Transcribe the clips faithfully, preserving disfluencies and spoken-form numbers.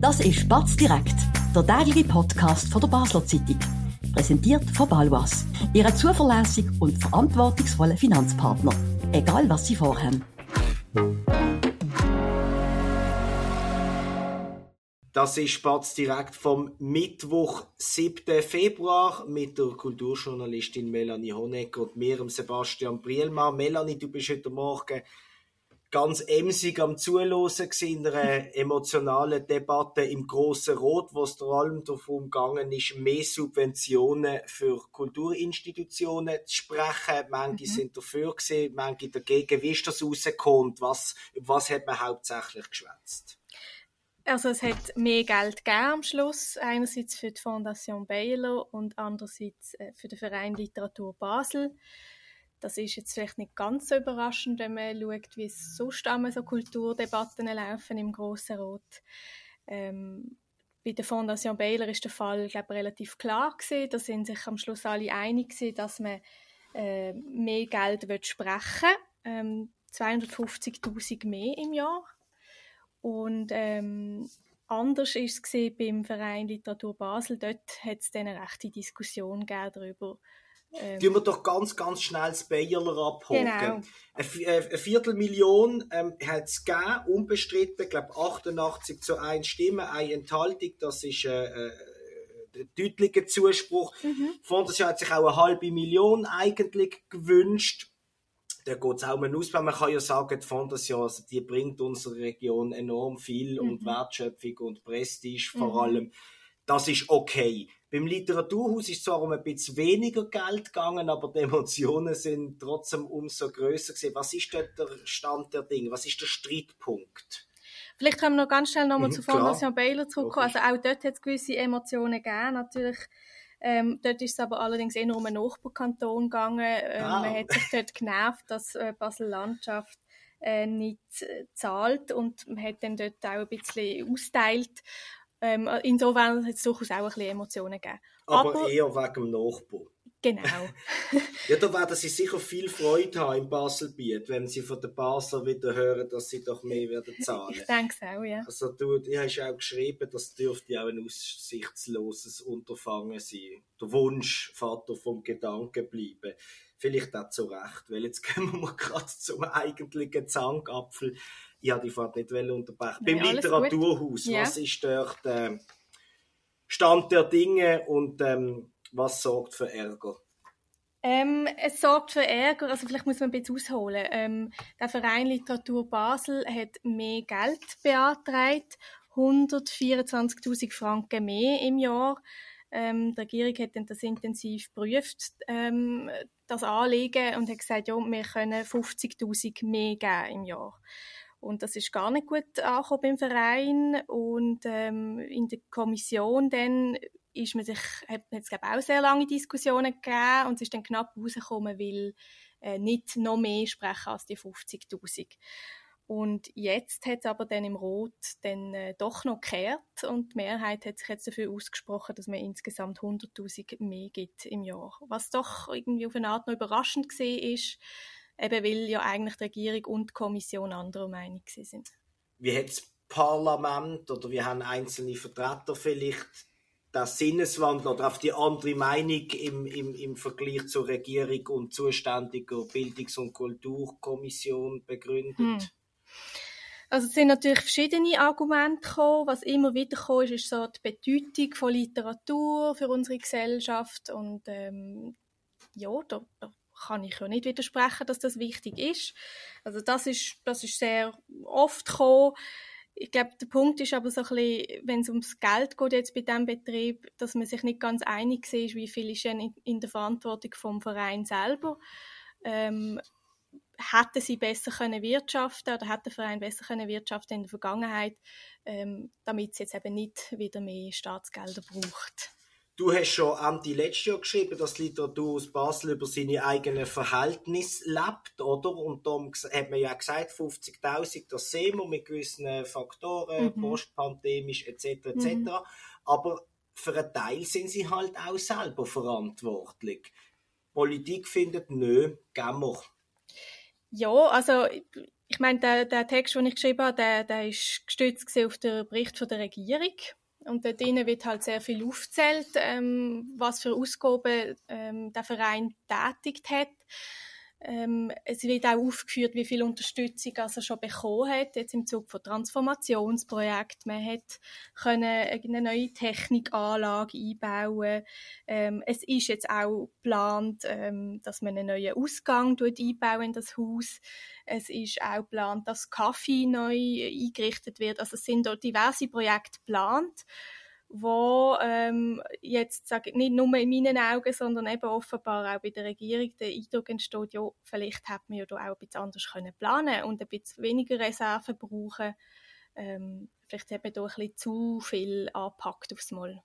Das ist BaZ direkt, der tägliche Podcast von der Basler Zeitung. Präsentiert von Bâloise, Ihrem zuverlässigen und verantwortungsvollen Finanzpartner. Egal, was Sie vorhaben. Das ist BaZ direkt vom Mittwoch, siebten Februar, mit der Kulturjournalistin Melanie Honeck und mir, Sebastian Briellmann. Melanie, du bist heute Morgen ganz emsig am Zuhören in einer emotionalen Debatte im Grossen Rat, wo es vor allem darum gegangen ist, mehr Subventionen für Kulturinstitutionen zu sprechen. Manche mhm. sind dafür gewesen, manche dagegen. Wie ist das rausgekommen? Was, was hat man hauptsächlich geschwätzt? Also es hat mehr Geld gegeben am Schluss, einerseits für die Fondation Beyeler und andererseits für den Verein Literatur Basel. Das ist jetzt vielleicht nicht ganz so überraschend, wenn man schaut, wie es sonst immer so Kulturdebatten laufen im Grossen Rat. Ähm, bei der Fondation Beyeler ist der Fall, glaube ich, relativ klar gewesen. Da sind sich am Schluss alle einig gewesen, dass man äh, mehr Geld will sprechen ähm, zweihundertfünfzigtausend mehr im Jahr. Und ähm, anders war es gewesen beim Verein Literatur Basel. Dort hat es dann eine rechte Diskussion darüber. Ähm. Tun wir doch ganz, ganz schnell das Beyeler abholen. Genau. Eine Viertelmillion ähm, hat es gegeben, unbestritten, ich glaube achtundachtzig zu eins Stimmen, eine Enthaltung, das ist äh, äh, ein deutlicher Zuspruch. Mhm. Fondation hat sich auch eine halbe Million eigentlich gewünscht. Da geht es auch mal aus, weil man kann ja sagen, die Fondation, also die bringt unserer Region enorm viel mhm. und Wertschöpfung und Prestige mhm. vor allem. Das ist okay. Beim Literaturhaus ist zwar um ein bisschen weniger Geld gegangen, aber die Emotionen sind trotzdem umso grösser gewesen. Was ist dort der Stand der Dinge? Was ist der Streitpunkt? Vielleicht können wir noch ganz schnell nochmal mhm, zu Fondation Beyeler zurückkommen. Okay. Also auch dort hat es gewisse Emotionen gegeben, natürlich. Ähm, dort ist es aber allerdings eher um einen Nachbarkanton gegangen. Ähm, ah. Man hat sich dort genervt, dass äh, Basel-Landschaft äh, nicht äh, zahlt, und man hat dann dort auch ein bisschen ausgeteilt. Ähm, insofern hat es durchaus auch ein bisschen Emotionen gegeben. Aber, aber eher wegen dem Nachbarn. Genau. Ja, da werden Sie sicher viel Freude haben im Baselbiet, wenn Sie von den Basler wieder hören, dass Sie doch mehr werden zahlen. Ich denke es auch, ja. Also du, du hast auch geschrieben, das dürfte auch ein aussichtsloses Unterfangen sein. Der Wunsch, Vater vom Gedanken bleiben. Vielleicht auch zu Recht, weil jetzt kommen wir gerade zum eigentlichen Zankapfel. Ich wollte die Fahrt nicht unterbrechen. Nein, beim Literaturhaus, ja. Was ist dort äh, Stand der Dinge und ähm, was sorgt für Ärger? Ähm, es sorgt für Ärger, also vielleicht muss man ein bisschen ausholen. Ähm, der Verein Literatur Basel hat mehr Geld beantragt, hundertvierundzwanzigtausend Franken mehr im Jahr. Ähm, die Regierung hat das intensiv geprüft, ähm, das Anliegen, und hat gesagt, ja, wir können fünfzigtausend mehr geben im Jahr. Und das ist gar nicht gut angekommen beim Verein, und ähm, in der Kommission dann ist man sich, hat es glaube ich auch sehr lange Diskussionen gegeben, und es ist dann knapp rausgekommen, weil äh, nicht noch mehr sprechen als die fünfzigtausend. Und jetzt hat es aber dann im Rot dann, äh, doch noch gekehrt, und die Mehrheit hat sich jetzt dafür ausgesprochen, dass man insgesamt hunderttausend mehr gibt im Jahr. Was doch irgendwie auf eine Art noch überraschend war, ist, eben weil ja eigentlich die Regierung und die Kommission anderer Meinung sind. Wie hat das Parlament, oder wie haben einzelne Vertreter vielleicht den Sinneswandel oder auf die andere Meinung im, im, im Vergleich zur Regierung und zuständiger Bildungs- und Kulturkommission begründet? Hm. Also es sind natürlich verschiedene Argumente gekommen. Was immer wieder gekommen ist, ist so die Bedeutung von Literatur für unsere Gesellschaft. Und ähm, ja, da, da kann ich ja nicht widersprechen, dass das wichtig ist. Also das ist, das ist sehr oft gekommen. Ich glaube, der Punkt ist aber so ein bisschen, wenn es ums Geld geht jetzt bei diesem Betrieb, dass man sich nicht ganz einig ist, wie viel ist in, in der Verantwortung vom Verein selber. Ähm, hätten sie besser können wirtschaften oder hätte der Verein besser können wirtschaften in der Vergangenheit, ähm, damit es jetzt eben nicht wieder mehr Staatsgelder braucht. Du hast schon Ende letztes Jahr geschrieben, dass die Literatur aus Basel über seine eigenen Verhältnisse lebt, oder? Und da hat man ja gesagt, fünfzigtausend, das sehen wir mit gewissen Faktoren, mhm. postpandemisch et cetera et cetera. Mhm. Aber für einen Teil sind sie halt auch selber verantwortlich. Politik findet, nö, gehen wir. Ja, also Ich meine, der, der Text, den ich geschrieben habe, der, der ist gestützt auf den Bericht von der Regierung. Und dort wird halt sehr viel aufgezählt, ähm, was für Ausgaben ähm, der Verein tätigt hat. Ähm, es wird auch aufgeführt, wie viel Unterstützung also schon bekommen hat, jetzt im Zuge von Transformationsprojekten. Man hat können eine neue Technikanlage einbauen. Ähm, es ist jetzt auch geplant, ähm, dass man einen neuen Ausgang einbaut in das Haus. Es ist auch geplant, dass Kaffee neu eingerichtet wird. Also es sind dort diverse Projekte geplant, wo ähm, jetzt sage ich, nicht nur in meinen Augen, sondern eben offenbar auch bei der Regierung der Eindruck entsteht, ja, vielleicht hätte man ja da auch ein bisschen anders können planen und ein bisschen weniger Reserven brauchen. Ähm, vielleicht hat man da ein bisschen zu viel angepackt aufs Mal.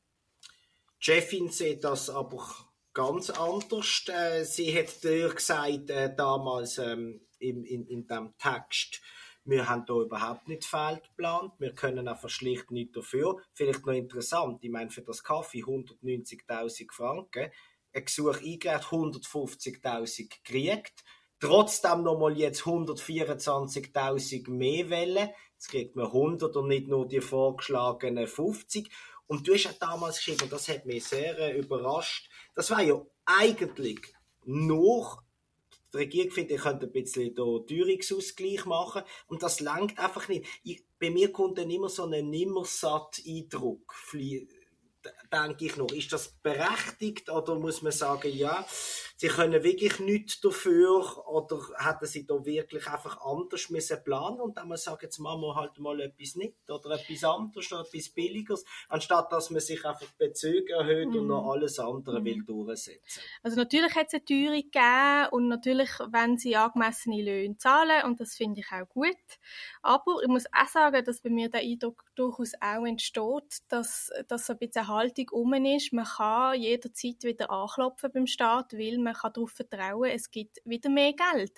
Die Chefin sieht das aber ganz anders. Äh, sie hat dir gesagt, äh, damals ähm, in, in, in diesem Text, wir haben da überhaupt nicht fehlgeplant. Wir können einfach schlicht nichts dafür. Vielleicht noch interessant, ich meine, für das Kaffee hundertneunzigtausend Franken, ein Gesuch eingereicht, hundertfünfzigtausend gekriegt. Trotzdem nochmal jetzt hundertvierundzwanzigtausend mehr wollen. Jetzt kriegt man hundert und nicht nur die vorgeschlagenen fünfzig. Und du hast ja damals geschrieben, das hat mich sehr äh, überrascht. Das war ja eigentlich noch. Die Regierung findet, ihr könnt ein bisschen Teuerungsausgleich machen. Und das langt einfach nicht. Ich, bei mir kommt dann immer so ein Nimmersatt-Eindruck, denke ich noch. Ist das berechtigt oder muss man sagen, ja, sie können wirklich nichts dafür oder hätten sie da wirklich einfach anders müssen planen und dann muss man sagen, jetzt machen wir halt mal etwas nicht oder etwas anderes oder etwas Billigeres, anstatt dass man sich einfach die Bezüge erhöht mm. und noch alles andere mm. will durchsetzen. Also natürlich hat es eine Teuerung gegeben und natürlich wenn sie angemessene Löhne zahlen und das finde ich auch gut, aber ich muss auch sagen, dass bei mir der Eindruck durchaus auch entsteht, dass das ein bisschen Haltung um ist. Man kann jederzeit wieder anklopfen beim Staat, weil man kann darauf vertrauen, es gibt wieder mehr Geld.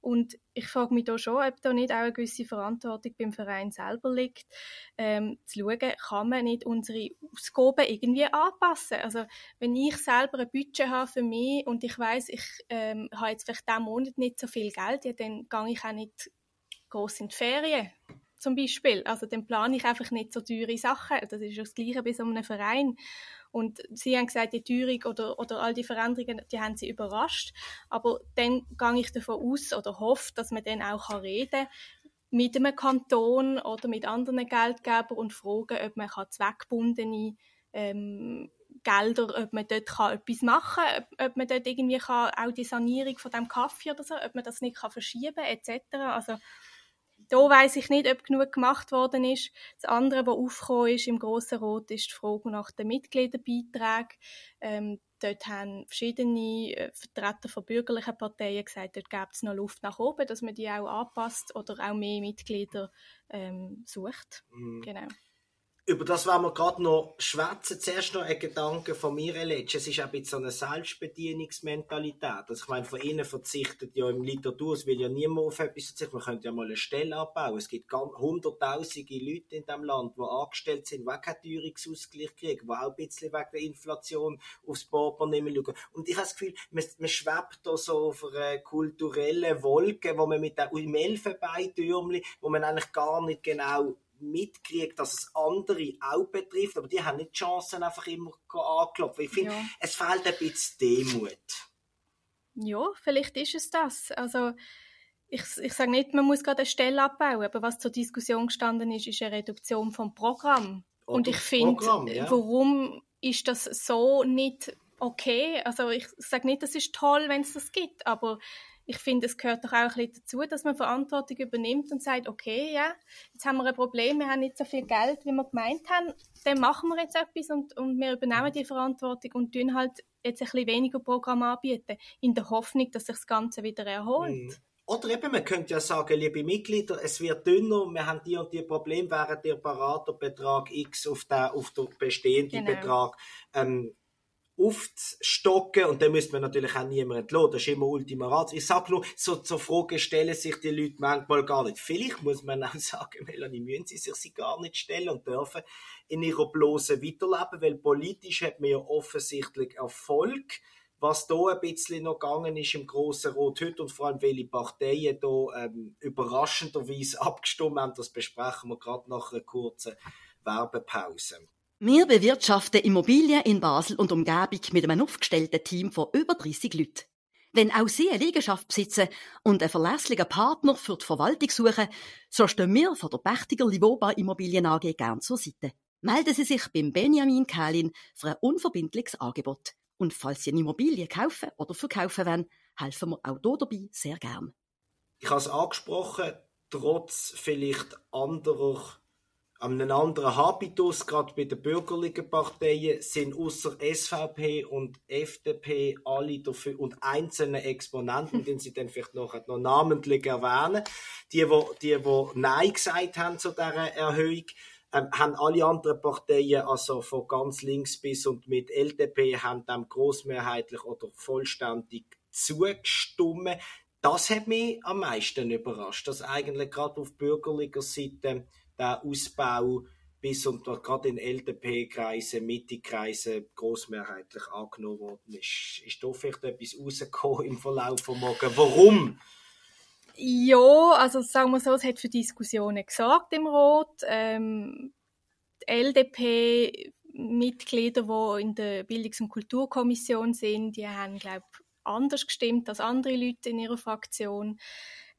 Und ich frage mich da schon, ob da nicht auch eine gewisse Verantwortung beim Verein selber liegt, ähm, zu schauen, kann man nicht unsere Ausgaben irgendwie anpassen. Also wenn ich selber ein Budget habe für mich und ich weiss, ich ähm, habe jetzt vielleicht diesen Monat nicht so viel Geld, ja, dann gehe ich auch nicht gross in die Ferien. Zum Beispiel. Also dann plane ich einfach nicht so teure Sachen. Das ist ja das Gleiche bei so einem Verein. Und sie haben gesagt, die Teuerung oder, oder all die Veränderungen, die haben sie überrascht. Aber dann gehe ich davon aus oder hoffe, dass man dann auch reden kann mit einem Kanton oder mit anderen Geldgebern und fragen, ob man zweckgebundene ähm, Gelder, ob man dort kann etwas machen kann, ob, ob man dort irgendwie kann, auch die Sanierung von diesem Kaffee oder so, ob man das nicht kann verschieben kann, et cetera. Also da weiss ich nicht, ob genug gemacht worden ist. Das andere, was aufgekommen ist im Grossen Rat, ist die Frage nach den Mitgliederbeiträgen. Ähm, dort haben verschiedene Vertreter von bürgerlichen Parteien gesagt, dort gäbe es noch Luft nach oben, dass man die auch anpasst oder auch mehr Mitglieder ähm, sucht. Mhm. Genau. Über das wollen wir gerade noch schwätzen. Zuerst noch ein Gedanke von mir, es ist auch so eine Selbstbedienungsmentalität. Also ich meine, von innen verzichtet ja im Literatur, es will ja niemand auf etwas verzichten. Man könnte ja mal eine Stelle abbauen. Es gibt hunderttausende Leute in diesem Land, die angestellt sind, die auch keinen Teuerungsausgleich kriegen, die auch ein bisschen wegen der Inflation aufs Portemonnaie schauen. Und ich habe das Gefühl, man, man schwebt da so auf einer kulturellen Wolke, wo man mit dem Elfenbeintürmchen, wo man eigentlich gar nicht genau mitkriegt, dass es andere auch betrifft, aber die haben nicht die Chancen, einfach immer angeklopft. Ich finde, ja. Es fehlt ein bisschen Demut. Ja, vielleicht ist es das. Also ich, ich sage nicht, man muss gerade eine Stelle abbauen, aber was zur Diskussion gestanden ist, ist eine Reduktion vom Programm. Oder und ich finde, ja. Warum ist das so nicht okay? Also ich sage nicht, das ist toll, wenn es das gibt, aber ich finde, es gehört doch auch ein bisschen dazu, dass man Verantwortung übernimmt und sagt, okay, ja, jetzt haben wir ein Problem, wir haben nicht so viel Geld, wie wir gemeint haben, dann machen wir jetzt etwas und, und wir übernehmen die Verantwortung und tun halt jetzt ein bisschen weniger Programm anbieten, in der Hoffnung, dass sich das Ganze wieder erholt. Mhm. Oder eben, man könnte ja sagen, liebe Mitglieder, es wird dünner, wir haben die und die Probleme, während der Beraterbetrag X auf den, auf den bestehenden genau. Betrag ähm, aufzustocken und dann müsste man natürlich auch niemanden entlassen, das ist immer Ultima Ratio. Ich sage nur, so, so Fragen stellen sich die Leute manchmal gar nicht. Vielleicht muss man auch sagen, Melanie, müssen sie sich sie gar nicht stellen und dürfen in ihrer Blase weiterleben, weil politisch hat man ja offensichtlich Erfolg, was da ein bisschen noch gegangen ist im Grossen Rat heute und vor allem welche Parteien da ähm, überraschenderweise abgestimmt haben, das besprechen wir gerade nach einer kurzen Werbepause. Wir bewirtschaften Immobilien in Basel und Umgebung mit einem aufgestellten Team von über dreissig Leuten. Wenn auch Sie eine Liegenschaft besitzen und einen verlässlichen Partner für die Verwaltung suchen, so stehen wir von der Pächtiger Livoba Immobilien A G gern zur Seite. Melden Sie sich beim Benjamin Kählin für ein unverbindliches Angebot. Und falls Sie eine Immobilie kaufen oder verkaufen wollen, helfen wir auch hier dabei sehr gern. Ich habe es angesprochen, trotz vielleicht anderer, einem anderen Habitus, gerade bei den bürgerlichen Parteien, sind ausser S V P und F D P alle dafür und einzelne Exponenten, den sie dann vielleicht noch, noch namentlich erwähnen, die, die, die Nein gesagt haben zu dieser Erhöhung, ähm, haben alle anderen Parteien, also von ganz links bis und mit L D P, haben dem grossmehrheitlich oder vollständig zugestimmt. Das hat mich am meisten überrascht, dass eigentlich gerade auf bürgerlicher Seite der Ausbau bis und gerade in L D P-Kreisen, Mitte-Kreisen grossmehrheitlich angenommen worden ist. Ist da vielleicht etwas rausgekommen im Verlauf von morgen? Warum? Ja, also sagen wir so, es hat für Diskussionen gesorgt im Rat. Ähm, die L D P-Mitglieder, die in der Bildungs- und Kulturkommission sind, die haben, glaube ich, anders gestimmt als andere Leute in ihrer Fraktion.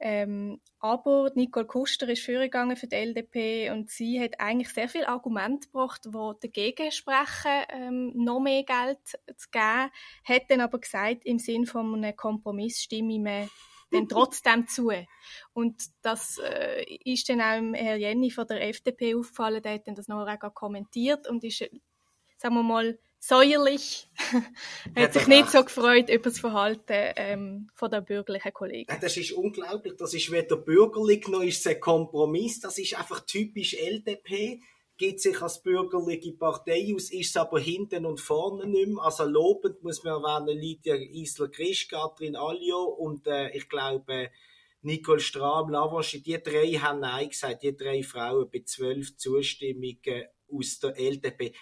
Ähm, aber Nicole Kuster ist vorgegangen für die L D P und sie hat eigentlich sehr viele Argumente gebracht, die dagegen sprechen, ähm, noch mehr Geld zu geben, hat dann aber gesagt, im Sinne von einem Kompromiss stimme man dann trotzdem zu. Und das äh, ist dann auch dem Herr Jenny von der F D P aufgefallen, der hat dann das nachher auch kommentiert und ist, sagen wir mal, säuerlich, hat sich nicht so gefreut über das Verhalten ähm, von der bürgerlichen Kollegen. Das ist unglaublich, das ist weder bürgerlich noch ist es ein Kompromiss, das ist einfach typisch L D P, gibt sich als bürgerliche Partei aus, ist es aber hinten und vorne nicht mehr. Also lobend muss man erwähnen, Lydia Isla Christ, Katrin Aljo und äh, ich glaube Nicole Strahm-Lavanschi, die drei haben Nein gesagt, die drei Frauen bei zwölf Zustimmungen aus der L D P.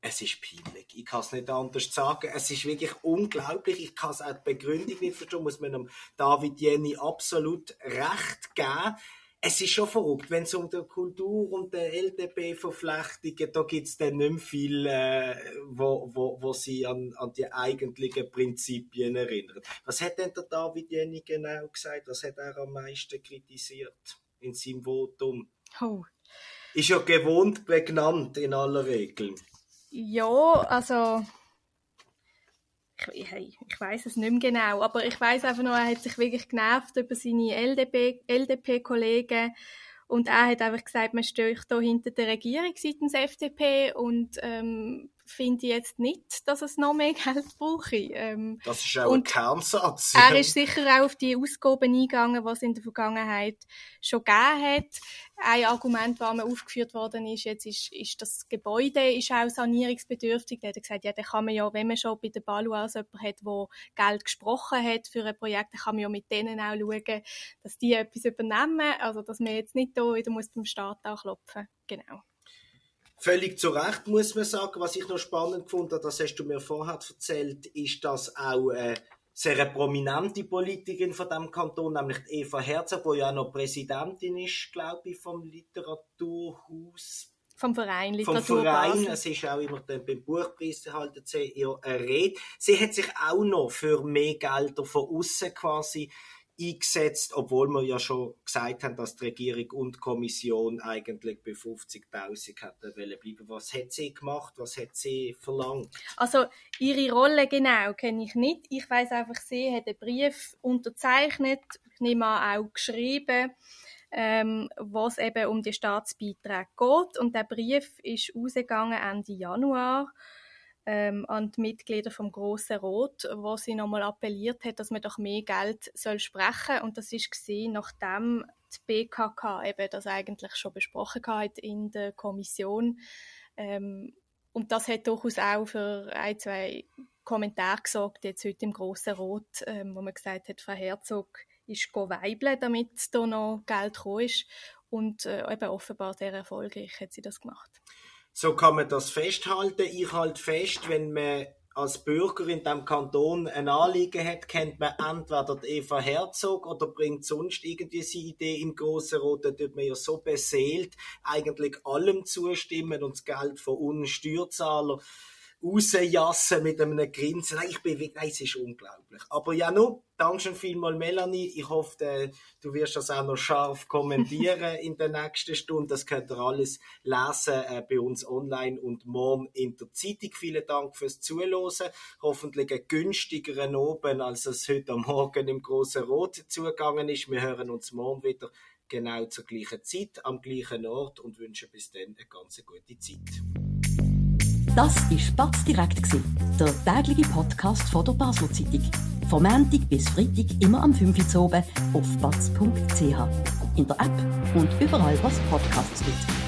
Es ist peinlich, ich kann es nicht anders sagen. Es ist wirklich unglaublich, ich kann es auch die Begründung nicht verstehen, muss man David Jenny absolut recht geben. Es ist schon verrückt, wenn es um die Kultur und die L D P-Verflechtung geht, da gibt es dann nicht mehr viel, äh, wo, wo, wo sie an, an die eigentlichen Prinzipien erinnern. Was hat denn der David Jenny genau gesagt? Was hat er am meisten kritisiert in seinem Votum? Oh. Ist ja gewohnt prägnant in aller Regel. Ja, also ich, ich, ich weiss es nicht mehr genau, aber ich weiss einfach nur, er hat sich wirklich genervt über seine L D P-Kollegen und er hat einfach gesagt, man steht hier hinter der Regierung seitens F D P und ähm, finde jetzt nicht, dass es noch mehr Geld brauche. Ähm, das ist auch ein Kernsatz. Er ist sicher auch auf die Ausgaben eingegangen, die es in der Vergangenheit schon gegeben hat. Ein Argument, das mir aufgeführt worden ist, jetzt ist, ist das Gebäude ist auch sanierungsbedürftig. Da hat er gesagt, ja, dann kann man ja, wenn man schon bei der Bâloise jemanden hat, der Geld gesprochen hat für ein Projekt, dann kann man ja mit denen auch schauen, dass die etwas übernehmen. Also, dass man jetzt nicht da wieder muss beim Staat anklopfen muss. Genau. Völlig zu Recht, muss man sagen. Was ich noch spannend gefunden habe, das hast du mir vorher erzählt, ist, dass auch äh, sehr prominente Politikerin von diesem Kanton, nämlich Eva Herzog, die ja auch noch Präsidentin ist, glaube ich, vom Literaturhaus. Vom Verein Literaturhaus. Vom Verein, es ist auch immer dann beim Buchpreis gehalten, sie eine Rede. Sie hat sich auch noch für mehr Gelder von außen quasi eingesetzt, obwohl wir ja schon gesagt haben, dass die Regierung und die Kommission eigentlich bei fünfzigtausend hätten bleiben. Was hat sie gemacht? Was hat sie verlangt? Also ihre Rolle genau kenne ich nicht. Ich weiss einfach, sie hat einen Brief unterzeichnet, ich nehme an, auch geschrieben, ähm, wo es eben um die Staatsbeiträge geht. Und der Brief ist rausgegangen Ende Januar. An die Mitglieder vom Grossen Rat, wo sie nochmal appelliert hat, dass man doch mehr Geld soll sprechen soll. Und das war, nachdem die B K K eben das eigentlich schon besprochen hat in der Kommission. Und das hat durchaus auch für ein, zwei Kommentare gesorgt, jetzt heute im Grossen Rat, wo man gesagt hat, Frau Herzog ist weibeln, damit da noch Geld gekommen ist. Und eben offenbar sehr erfolgreich hat sie das gemacht. So kann man das festhalten. Ich halte fest, wenn man als Bürger in diesem Kanton ein Anliegen hat, kennt man entweder die Eva Herzog oder bringt sonst irgendwie seine Idee im Grossen Rat. Da tut man ja so beseelt, eigentlich allem zustimmen und das Geld von uns Steuerzahlern rausjassen mit einem Grinsen. Nein, ich bin, nein, es ist unglaublich. Aber ja, nur, danke schon vielmals, Melanie. Ich hoffe, du wirst das auch noch scharf kommentieren in der nächsten Stunde. Das könnt ihr alles lesen bei uns online und morgen in der Zeitung. Vielen Dank fürs Zuhören. Hoffentlich einen günstigeren Abend, als es heute Morgen im Grossen Rat zugegangen ist. Wir hören uns morgen wieder genau zur gleichen Zeit, am gleichen Ort und wünschen bis dann eine ganz gute Zeit. Das war BaZ direkt, der tägliche Podcast von der Basler Zeitung. Vom Montag bis Freitag immer am fünf Uhr oben auf baz punkt c h, in der App und überall, was Podcasts gibt.